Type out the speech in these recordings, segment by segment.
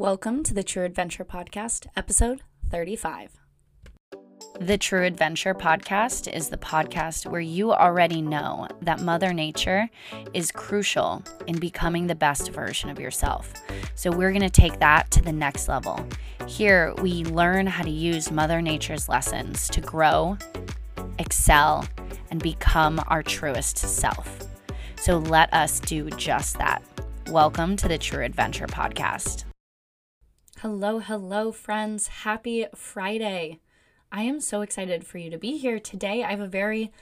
Welcome to the True Adventure Podcast, episode 35. The True Adventure Podcast is the podcast where you already know that Mother Nature is crucial in becoming the best version of yourself. So we're going to take that to the next level. Here, we learn how to use Mother Nature's lessons to grow, excel, and become our truest self. So let us do just that. Welcome to the True Adventure Podcast. Hello, friends. Happy Friday. I am so excited for you to be here today. I have a very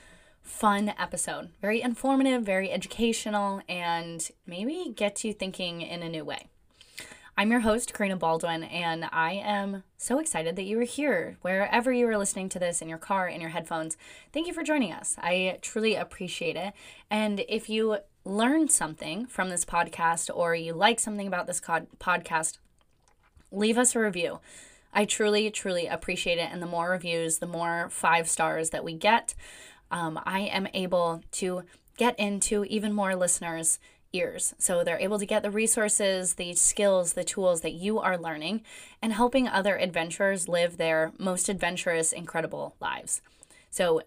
fun episode, very informative, very educational, and maybe get you thinking in a new way. I'm your host, Karina Baldwin, and I am so excited that you are here. Wherever you are listening to this, in your car, in your headphones, thank you for joining us. I truly appreciate it. And if you learned something from this podcast or you like something about this podcast, leave us a review. I truly appreciate it. And the more reviews, the more 5 stars that we get, I am able to get into even more listeners' ears. So they're able to get the resources, the skills, the tools that you are learning and helping other adventurers live their most adventurous, incredible lives. So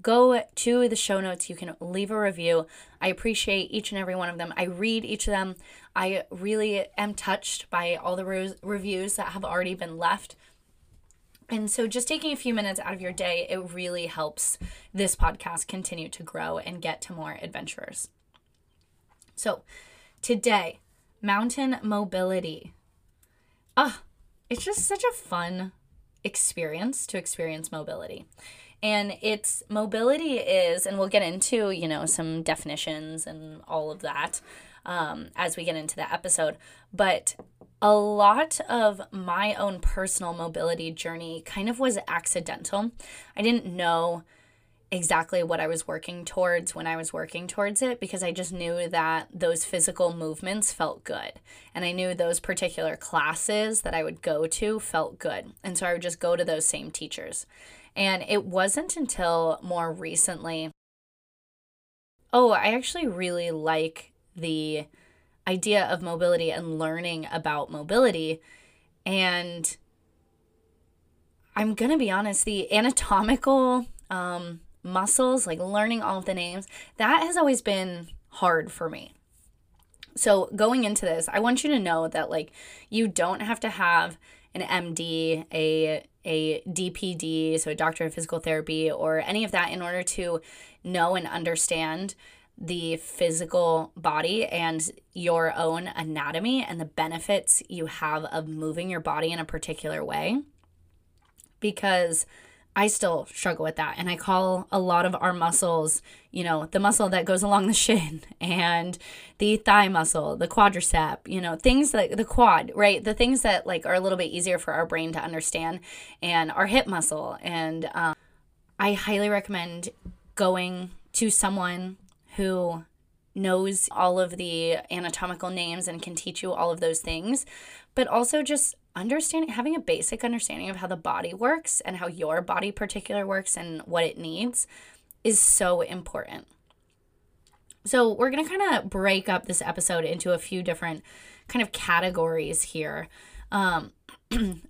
go to the show notes. You can leave a review. I appreciate each and every one of them. I read each of them. I really am touched by all the reviews that have already been left. And so just taking a few minutes out of your day, it really helps this podcast continue to grow and get to more adventurers. So today, mountain mobility. It's just such a fun experience to experience mobility. And it's mobility is, and we'll get into, some definitions and all of that as we get into the episode. But a lot of my own personal mobility journey kind of was accidental. I didn't know exactly what I was working towards when I was working towards it because I just knew that those physical movements felt good. And I knew those particular classes that I would go to felt good. And so I would just go to those same teachers. And it wasn't until more recently, I actually really like the idea of mobility and learning about mobility. And I'm going to be honest, the anatomical muscles, like learning all of the names, that has always been hard for me. So going into this, I want you to know that you don't have to have an MD, a DPD, so a doctor of physical therapy, or any of that in order to know and understand the physical body and your own anatomy and the benefits you have of moving your body in a particular way, because I still struggle with that. And I call a lot of our muscles, the muscle that goes along the shin and the thigh muscle, the quadricep, things like the quad, right? The things that are a little bit easier for our brain to understand, and our hip muscle. And I highly recommend going to someone who knows all of the anatomical names and can teach you all of those things, but also just understanding, having a basic understanding of how the body works and how your body particular works and what it needs is so important. So we're going to kind of break up this episode into a few different kind of categories here. But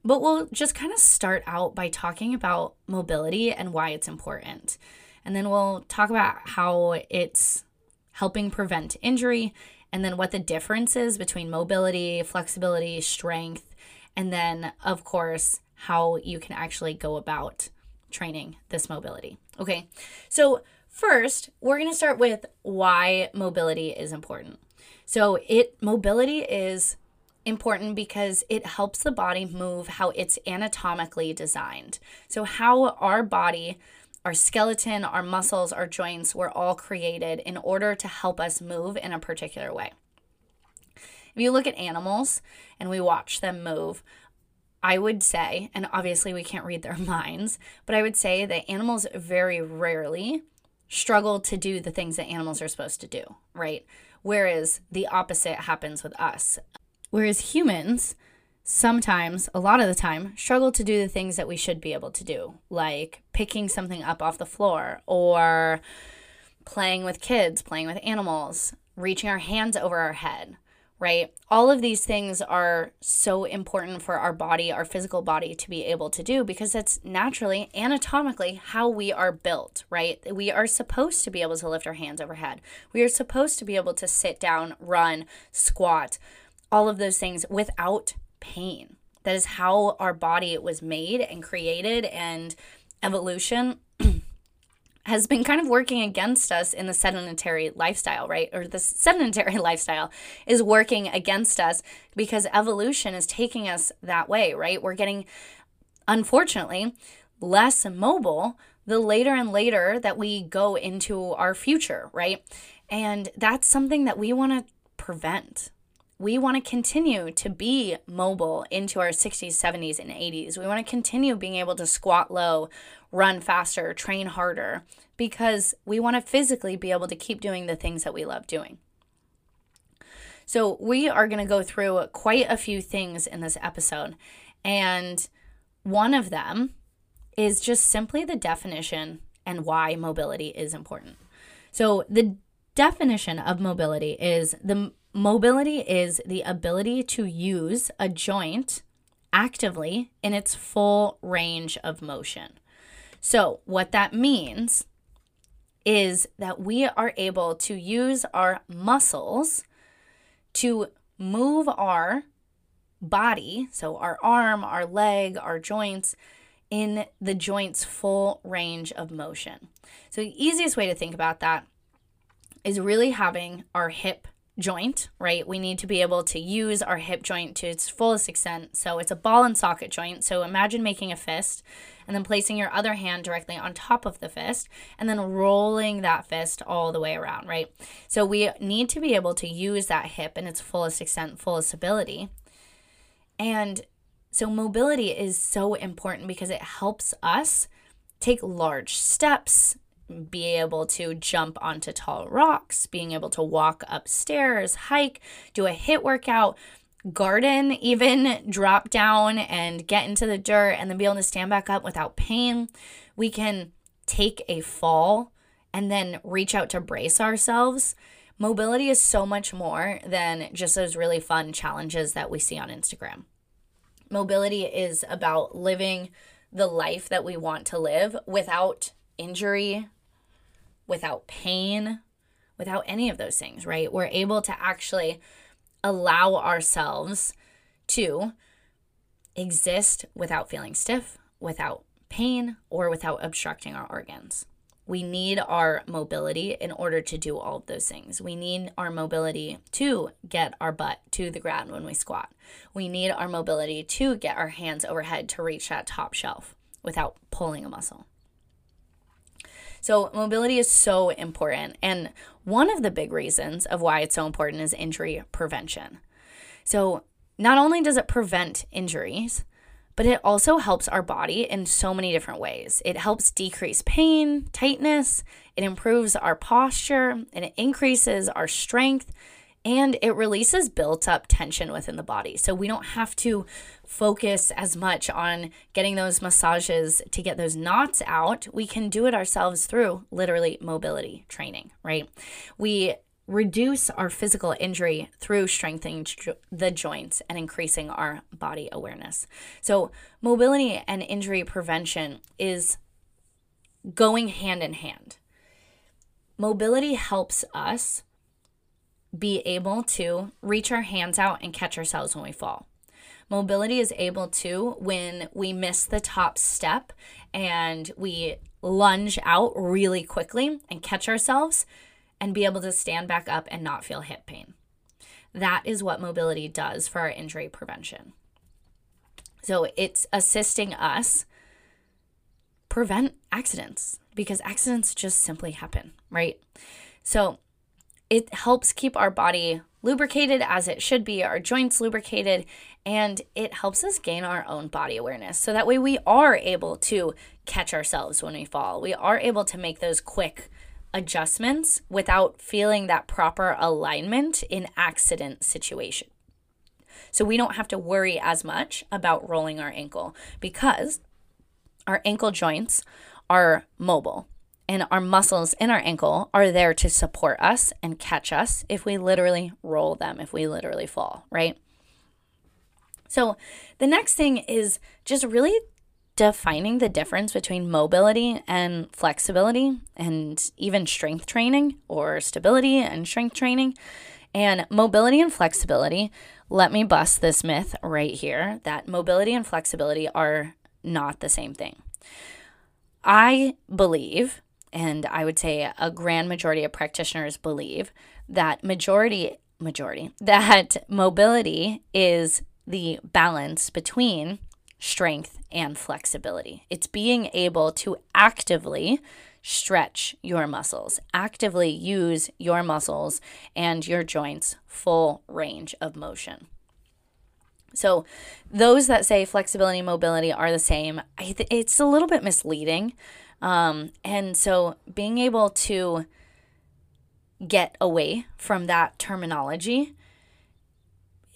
we'll just kind of start out by talking about mobility and why it's important. And then we'll talk about how it's helping prevent injury, and then what the difference is between mobility, flexibility, strength, and then, of course, how you can actually go about training this mobility. Okay, so first, we're going to start with why mobility is important. So mobility is important because it helps the body move how it's anatomically designed. So how our body, our skeleton, our muscles, our joints were all created in order to help us move in a particular way. If you look at animals and we watch them move, I would say, and obviously we can't read their minds, but I would say that animals very rarely struggle to do the things that animals are supposed to do, right? Whereas the opposite happens with us. Whereas humans sometimes, a lot of the time, struggle to do the things that we should be able to do, like picking something up off the floor or playing with kids, playing with animals, reaching our hands over our head. right? All of these things are so important for our body, our physical body, to be able to do, because that's naturally, anatomically, how we are built, right? We are supposed to be able to lift our hands overhead. We are supposed to be able to sit down, run, squat, all of those things without pain. That is how our body was made and created, and evolution has been kind of working against us in the sedentary lifestyle, right? Or the sedentary lifestyle is working against us because evolution is taking us that way, right? We're getting, unfortunately, less mobile the later and later that we go into our future, right? And that's something that we want to prevent. We want to continue to be mobile into our 60s, 70s, and 80s. We want to continue being able to squat low, run faster, train harder, because we want to physically be able to keep doing the things that we love doing. So we are going to go through quite a few things in this episode. And one of them is just simply the definition and why mobility is important. So the definition of mobility is mobility is the ability to use a joint actively in its full range of motion. So what that means is that we are able to use our muscles to move our body, so our arm, our leg, our joints, in the joint's full range of motion. So the easiest way to think about that is really having our hip joint, right? We need to be able to use our hip joint to its fullest extent. So it's a ball and socket joint. So imagine making a fist and then placing your other hand directly on top of the fist and then rolling that fist all the way around, right? So we need to be able to use that hip in its fullest extent, fullest ability. And so mobility is so important because it helps us take large steps, be able to jump onto tall rocks, being able to walk upstairs, hike, do a HIIT workout, garden, even drop down and get into the dirt and then be able to stand back up without pain. We can take a fall and then reach out to brace ourselves. Mobility is so much more than just those really fun challenges that we see on Instagram. Mobility is about living the life that we want to live without injury, without pain, without any of those things, right? We're able to actually allow ourselves to exist without feeling stiff, without pain, or without obstructing our organs. We need our mobility in order to do all of those things. We need our mobility to get our butt to the ground when we squat. We need our mobility to get our hands overhead to reach that top shelf without pulling a muscle. So mobility is so important, and one of the big reasons of why it's so important is injury prevention. So not only does it prevent injuries, but it also helps our body in so many different ways. It helps decrease pain, tightness, it improves our posture, and it increases our strength, and it releases built-up tension within the body. So we don't have to focus as much on getting those massages to get those knots out. We can do it ourselves through literally mobility training, right? We reduce our physical injury through strengthening the joints and increasing our body awareness. So mobility and injury prevention is going hand in hand. Mobility helps us be able to reach our hands out and catch ourselves when we fall. Mobility is able to, when we miss the top step and we lunge out really quickly and catch ourselves and be able to stand back up and not feel hip pain. That is what mobility does for our injury prevention. So it's assisting us prevent accidents, because accidents just simply happen, right? So it helps keep our body lubricated as it should be, our joints lubricated, and it helps us gain our own body awareness. So that way we are able to catch ourselves when we fall. We are able to make those quick adjustments without feeling that proper alignment in accident situation. So we don't have to worry as much about rolling our ankle because our ankle joints are mobile. and our muscles in our ankle are there to support us and catch us if we literally roll them, if we literally fall, right? So the next thing is just really defining the difference between mobility and flexibility and even strength training, or stability and strength training. And mobility and flexibility, let me bust this myth right here that mobility and flexibility are not the same thing. I believe, and I would say a grand majority of practitioners believe, that that mobility is the balance between strength and flexibility. It's being able to actively stretch your muscles, actively use your muscles and your joints full range of motion. So those that say flexibility and mobility are the same, it's a little bit misleading. And so being able to get away from that terminology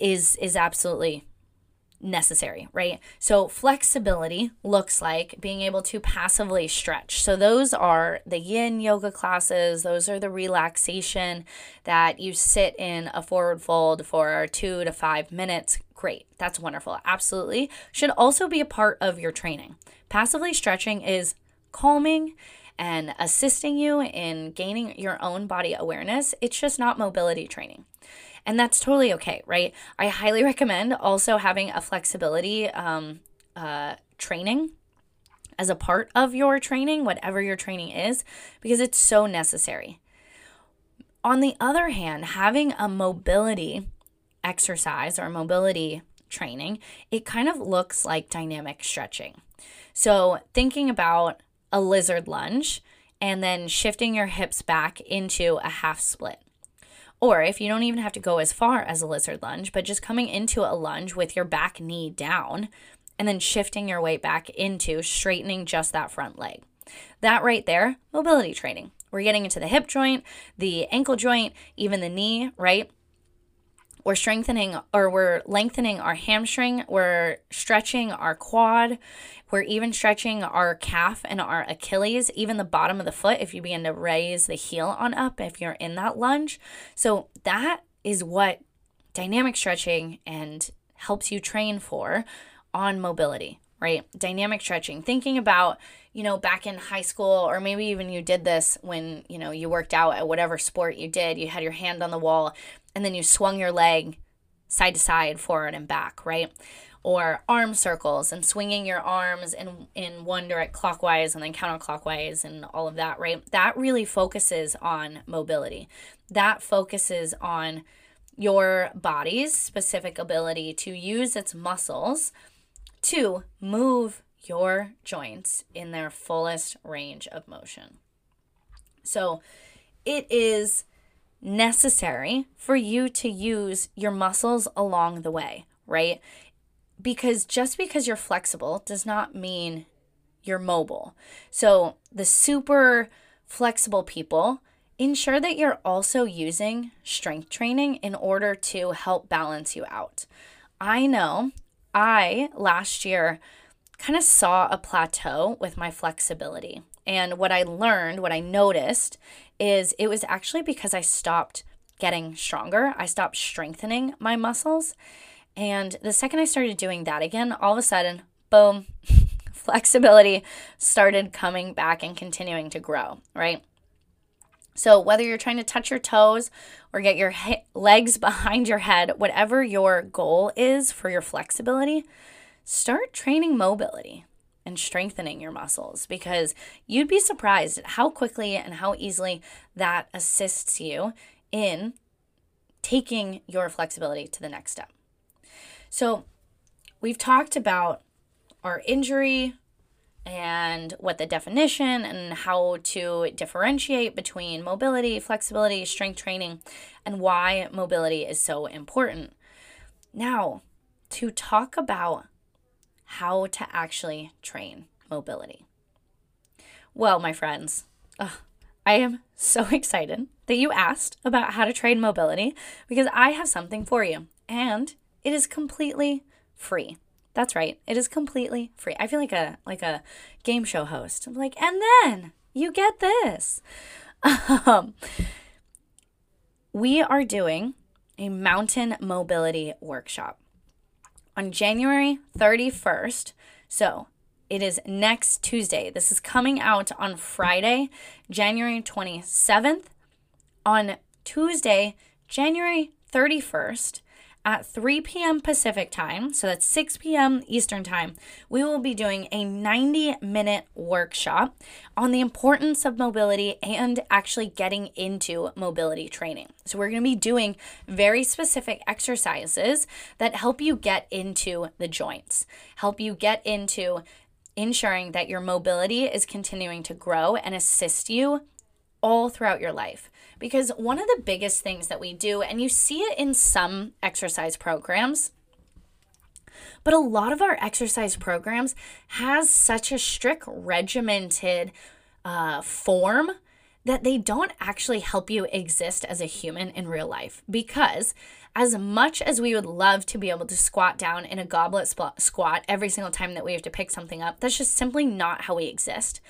is absolutely necessary, right? So flexibility looks like being able to passively stretch. So those are the yin yoga classes. Those are the relaxation that you sit in a forward fold for 2 to 5 minutes. Great. That's wonderful. Absolutely. Should also be a part of your training. Passively stretching is calming and assisting you in gaining your own body awareness. It's just not mobility training. And that's totally okay, right? I highly recommend also having a flexibility training as a part of your training, whatever your training is, because it's so necessary. On the other hand, having a mobility exercise or mobility training, it kind of looks like dynamic stretching. So thinking about a lizard lunge and then shifting your hips back into a half split. Or if you don't even have to go as far as a lizard lunge, but just coming into a lunge with your back knee down and then shifting your weight back into straightening just that front leg. That right there, mobility training. We're getting into the hip joint, the ankle joint, even the knee, right? We're strengthening, or we're lengthening our hamstring. We're stretching our quad. We're even stretching our calf and our Achilles, even the bottom of the foot if you begin to raise the heel on up if you're in that lunge. So that is what dynamic stretching and helps you train for on mobility, right? Dynamic stretching, thinking about, back in high school, or maybe even you did this when, you worked out at whatever sport you did, you had your hand on the wall, and then you swung your leg side to side, forward and back, right? Or arm circles and swinging your arms in one direct clockwise and then counterclockwise and all of that, right? That really focuses on mobility. That focuses on your body's specific ability to use its muscles to move your joints in their fullest range of motion. So it is necessary for you to use your muscles along the way, right? Because just because you're flexible does not mean you're mobile. So the super flexible people, ensure that you're also using strength training in order to help balance you out. I know I last year kind of saw a plateau with my flexibility. And what I learned, what I noticed, is it was actually because I stopped getting stronger. I stopped strengthening my muscles. And the second I started doing that again, all of a sudden, boom, flexibility started coming back and continuing to grow, right? So whether you're trying to touch your toes or get your legs behind your head, whatever your goal is for your flexibility, start training mobility and strengthening your muscles, because you'd be surprised at how quickly and how easily that assists you in taking your flexibility to the next step. So we've talked about our injury and what the definition and how to differentiate between mobility, flexibility, strength training, and why mobility is so important. Now, to talk about how to actually train mobility. Well, my friends, I am so excited that you asked about how to train mobility, because I have something for you, and it is completely free. That's right, it is completely free. I feel like a game show host. I'm like, and then you get this. We are doing a mountain mobility workshop on January 31st. So it is next Tuesday. This is coming out on Friday, January 27th. On Tuesday, January 31st at 3 p.m. Pacific time, so that's 6 p.m. Eastern time, we will be doing a 90-minute workshop on the importance of mobility and actually getting into mobility training. So we're going to be doing very specific exercises that help you get into the joints, help you get into ensuring that your mobility is continuing to grow and assist you all throughout your life. Because one of the biggest things that we do, and you see it in some exercise programs, but a lot of our exercise programs has such a strict regimented form that they don't actually help you exist as a human in real life. Because as much as we would love to be able to squat down in a goblet squat every single time that we have to pick something up, that's just simply not how we exist.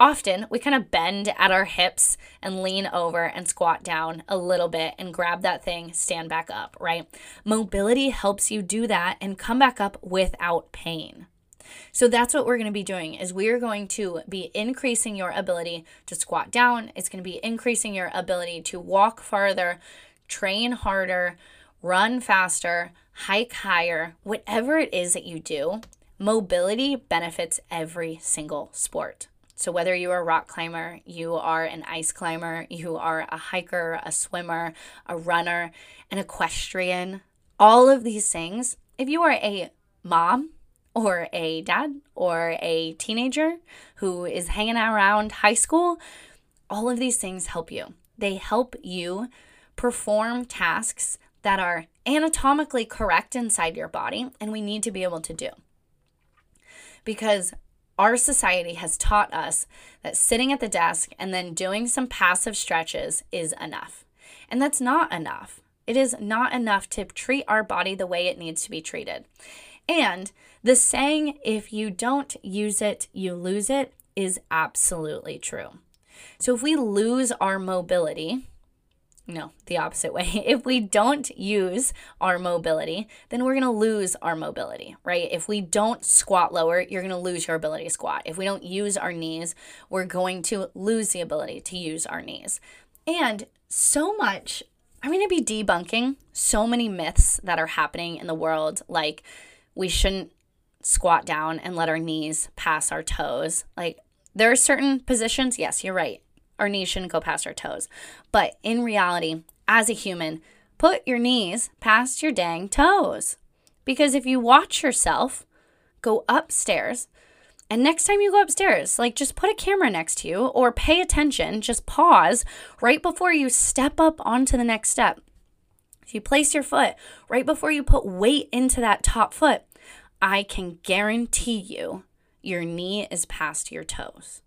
Often, we kind of bend at our hips and lean over and squat down a little bit and grab that thing, stand back up, right? Mobility helps you do that and come back up without pain. So that's what we're going to be doing is we are going to be increasing your ability to squat down. It's going to be increasing your ability to walk farther, train harder, run faster, hike higher, whatever it is that you do. Mobility benefits every single sport. So whether you are a rock climber, you are an ice climber, you are a hiker, a swimmer, a runner, an equestrian, all of these things, if you are a mom or a dad or a teenager who is hanging around high school, all of these things help you. They help you perform tasks that are anatomically correct inside your body, and we need to be able to do. Because our society has taught us that sitting at the desk and then doing some passive stretches is enough. And that's not enough. It is not enough to treat our body the way it needs to be treated. And the saying, if you don't use it, you lose it, is absolutely true. So if we lose our mobility, no, the opposite way, if we don't use our mobility, then we're going to lose our mobility, right? If we don't squat lower, you're going to lose your ability to squat. If we don't use our knees, we're going to lose the ability to use our knees. And so much, I'm going to be debunking so many myths that are happening in the world, like we shouldn't squat down and let our knees pass our toes. Like there are certain positions, yes, you're right. Our knees shouldn't go past our toes. But in reality, as a human, put your knees past your dang toes. Because if you watch yourself go upstairs, and next time you go upstairs, like just put a camera next to you or pay attention, just pause right before you step up onto the next step. If you place your foot right before you put weight into that top foot, I can guarantee you your knee is past your toes.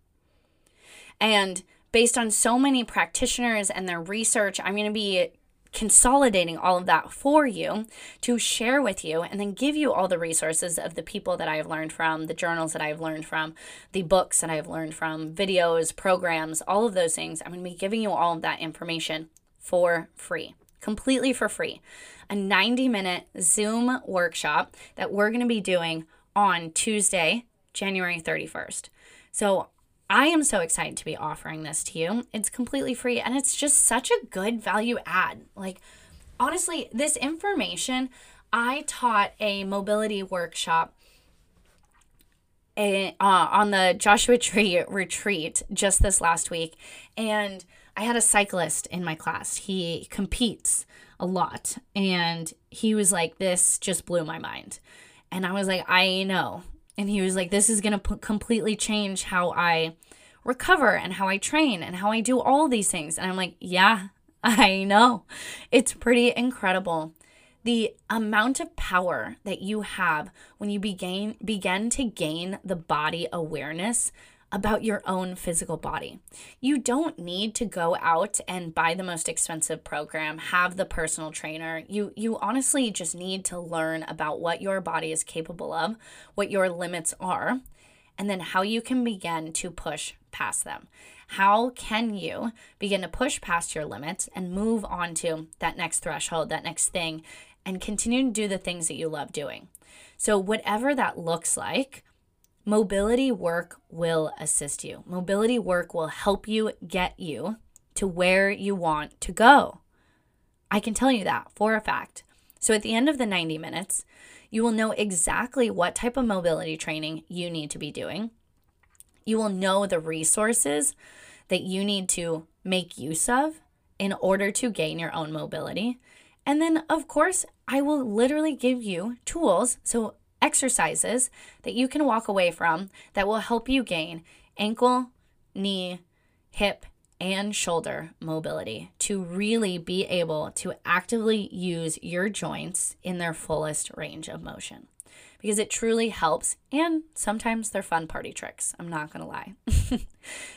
And based on so many practitioners and their research, I'm going to be consolidating all of that for you to share with you and then give you all the resources of the people that I have learned from, the journals that I have learned from, the books that I have learned from, videos, programs, all of those things. I'm going to be giving you all of that information for free, completely for free. A 90-minute Zoom workshop that we're going to be doing on Tuesday, January 31st. So I am so excited to be offering this to you. It's completely free and it's just such a good value add. Like, honestly, this information, I taught a mobility workshop on the Joshua Tree retreat just this last week. And I had a cyclist in my class. He competes a lot. And he was like, this just blew my mind. And I was like, I know. And he was like, this is going to completely change how I recover and how I train and how I do all these things. And I'm like, yeah, I know. It's pretty incredible. The amount of power that you have when you begin to gain the body awareness about your own physical body. You don't need to go out and buy the most expensive program, have the personal trainer. You honestly just need to learn about what your body is capable of, what your limits are, and then how you can begin to push past them. How can you begin to push past your limits and move on to that next threshold, that next thing, and continue to do the things that you love doing? So whatever that looks like, mobility work will assist you. Mobility work will help you get you to where you want to go. I can tell you that for a fact. So at the end of the 90 minutes, you will know exactly what type of mobility training you need to be doing. You will know the resources that you need to make use of in order to gain your own mobility. And then, of course, I will literally give you tools, so exercises that you can walk away from that will help you gain ankle, knee, hip, and shoulder mobility to really be able to actively use your joints in their fullest range of motion, because it truly helps, and sometimes they're fun party tricks. I'm not going to lie.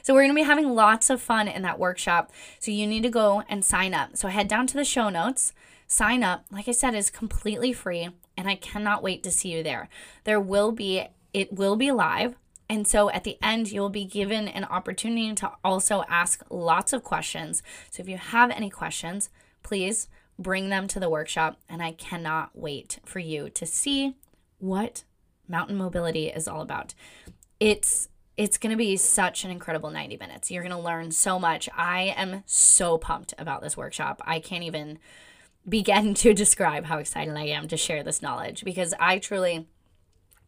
So we're going to be having lots of fun in that workshop, so you need to go and sign up. So head down to the show notes, sign up. Like I said, it's completely free, and I cannot wait to see you there. It will be live. And so at the end, you'll be given an opportunity to also ask lots of questions. So if you have any questions, please bring them to the workshop. And I cannot wait for you to see what mountain mobility is all about. It's going to be such an incredible 90 minutes. You're going to learn so much. I am so pumped about this workshop. I can't even begin to describe how excited I am to share this knowledge, because I truly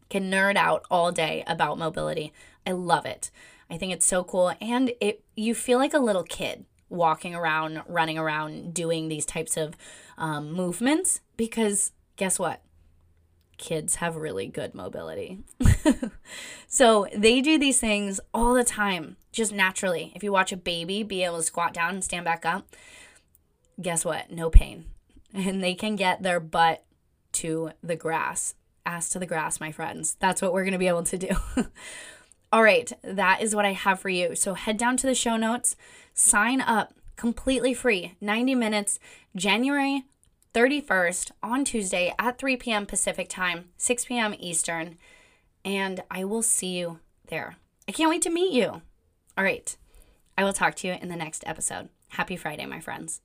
can nerd out all day about mobility. I love it. I think it's so cool. And you feel like a little kid walking around, running around, doing these types of movements, because guess what? Kids have really good mobility. So they do these things all the time, just naturally. If you watch a baby be able to squat down and stand back up, guess what? No pain. And they can get their butt to the grass. Ass to the grass, my friends. That's what we're going to be able to do. All right, that is what I have for you. So head down to the show notes, sign up, completely free, 90 minutes, January 31st on Tuesday at 3 p.m. Pacific time, 6 p.m. Eastern, and I will see you there. I can't wait to meet you. All right, I will talk to you in the next episode. Happy Friday, my friends.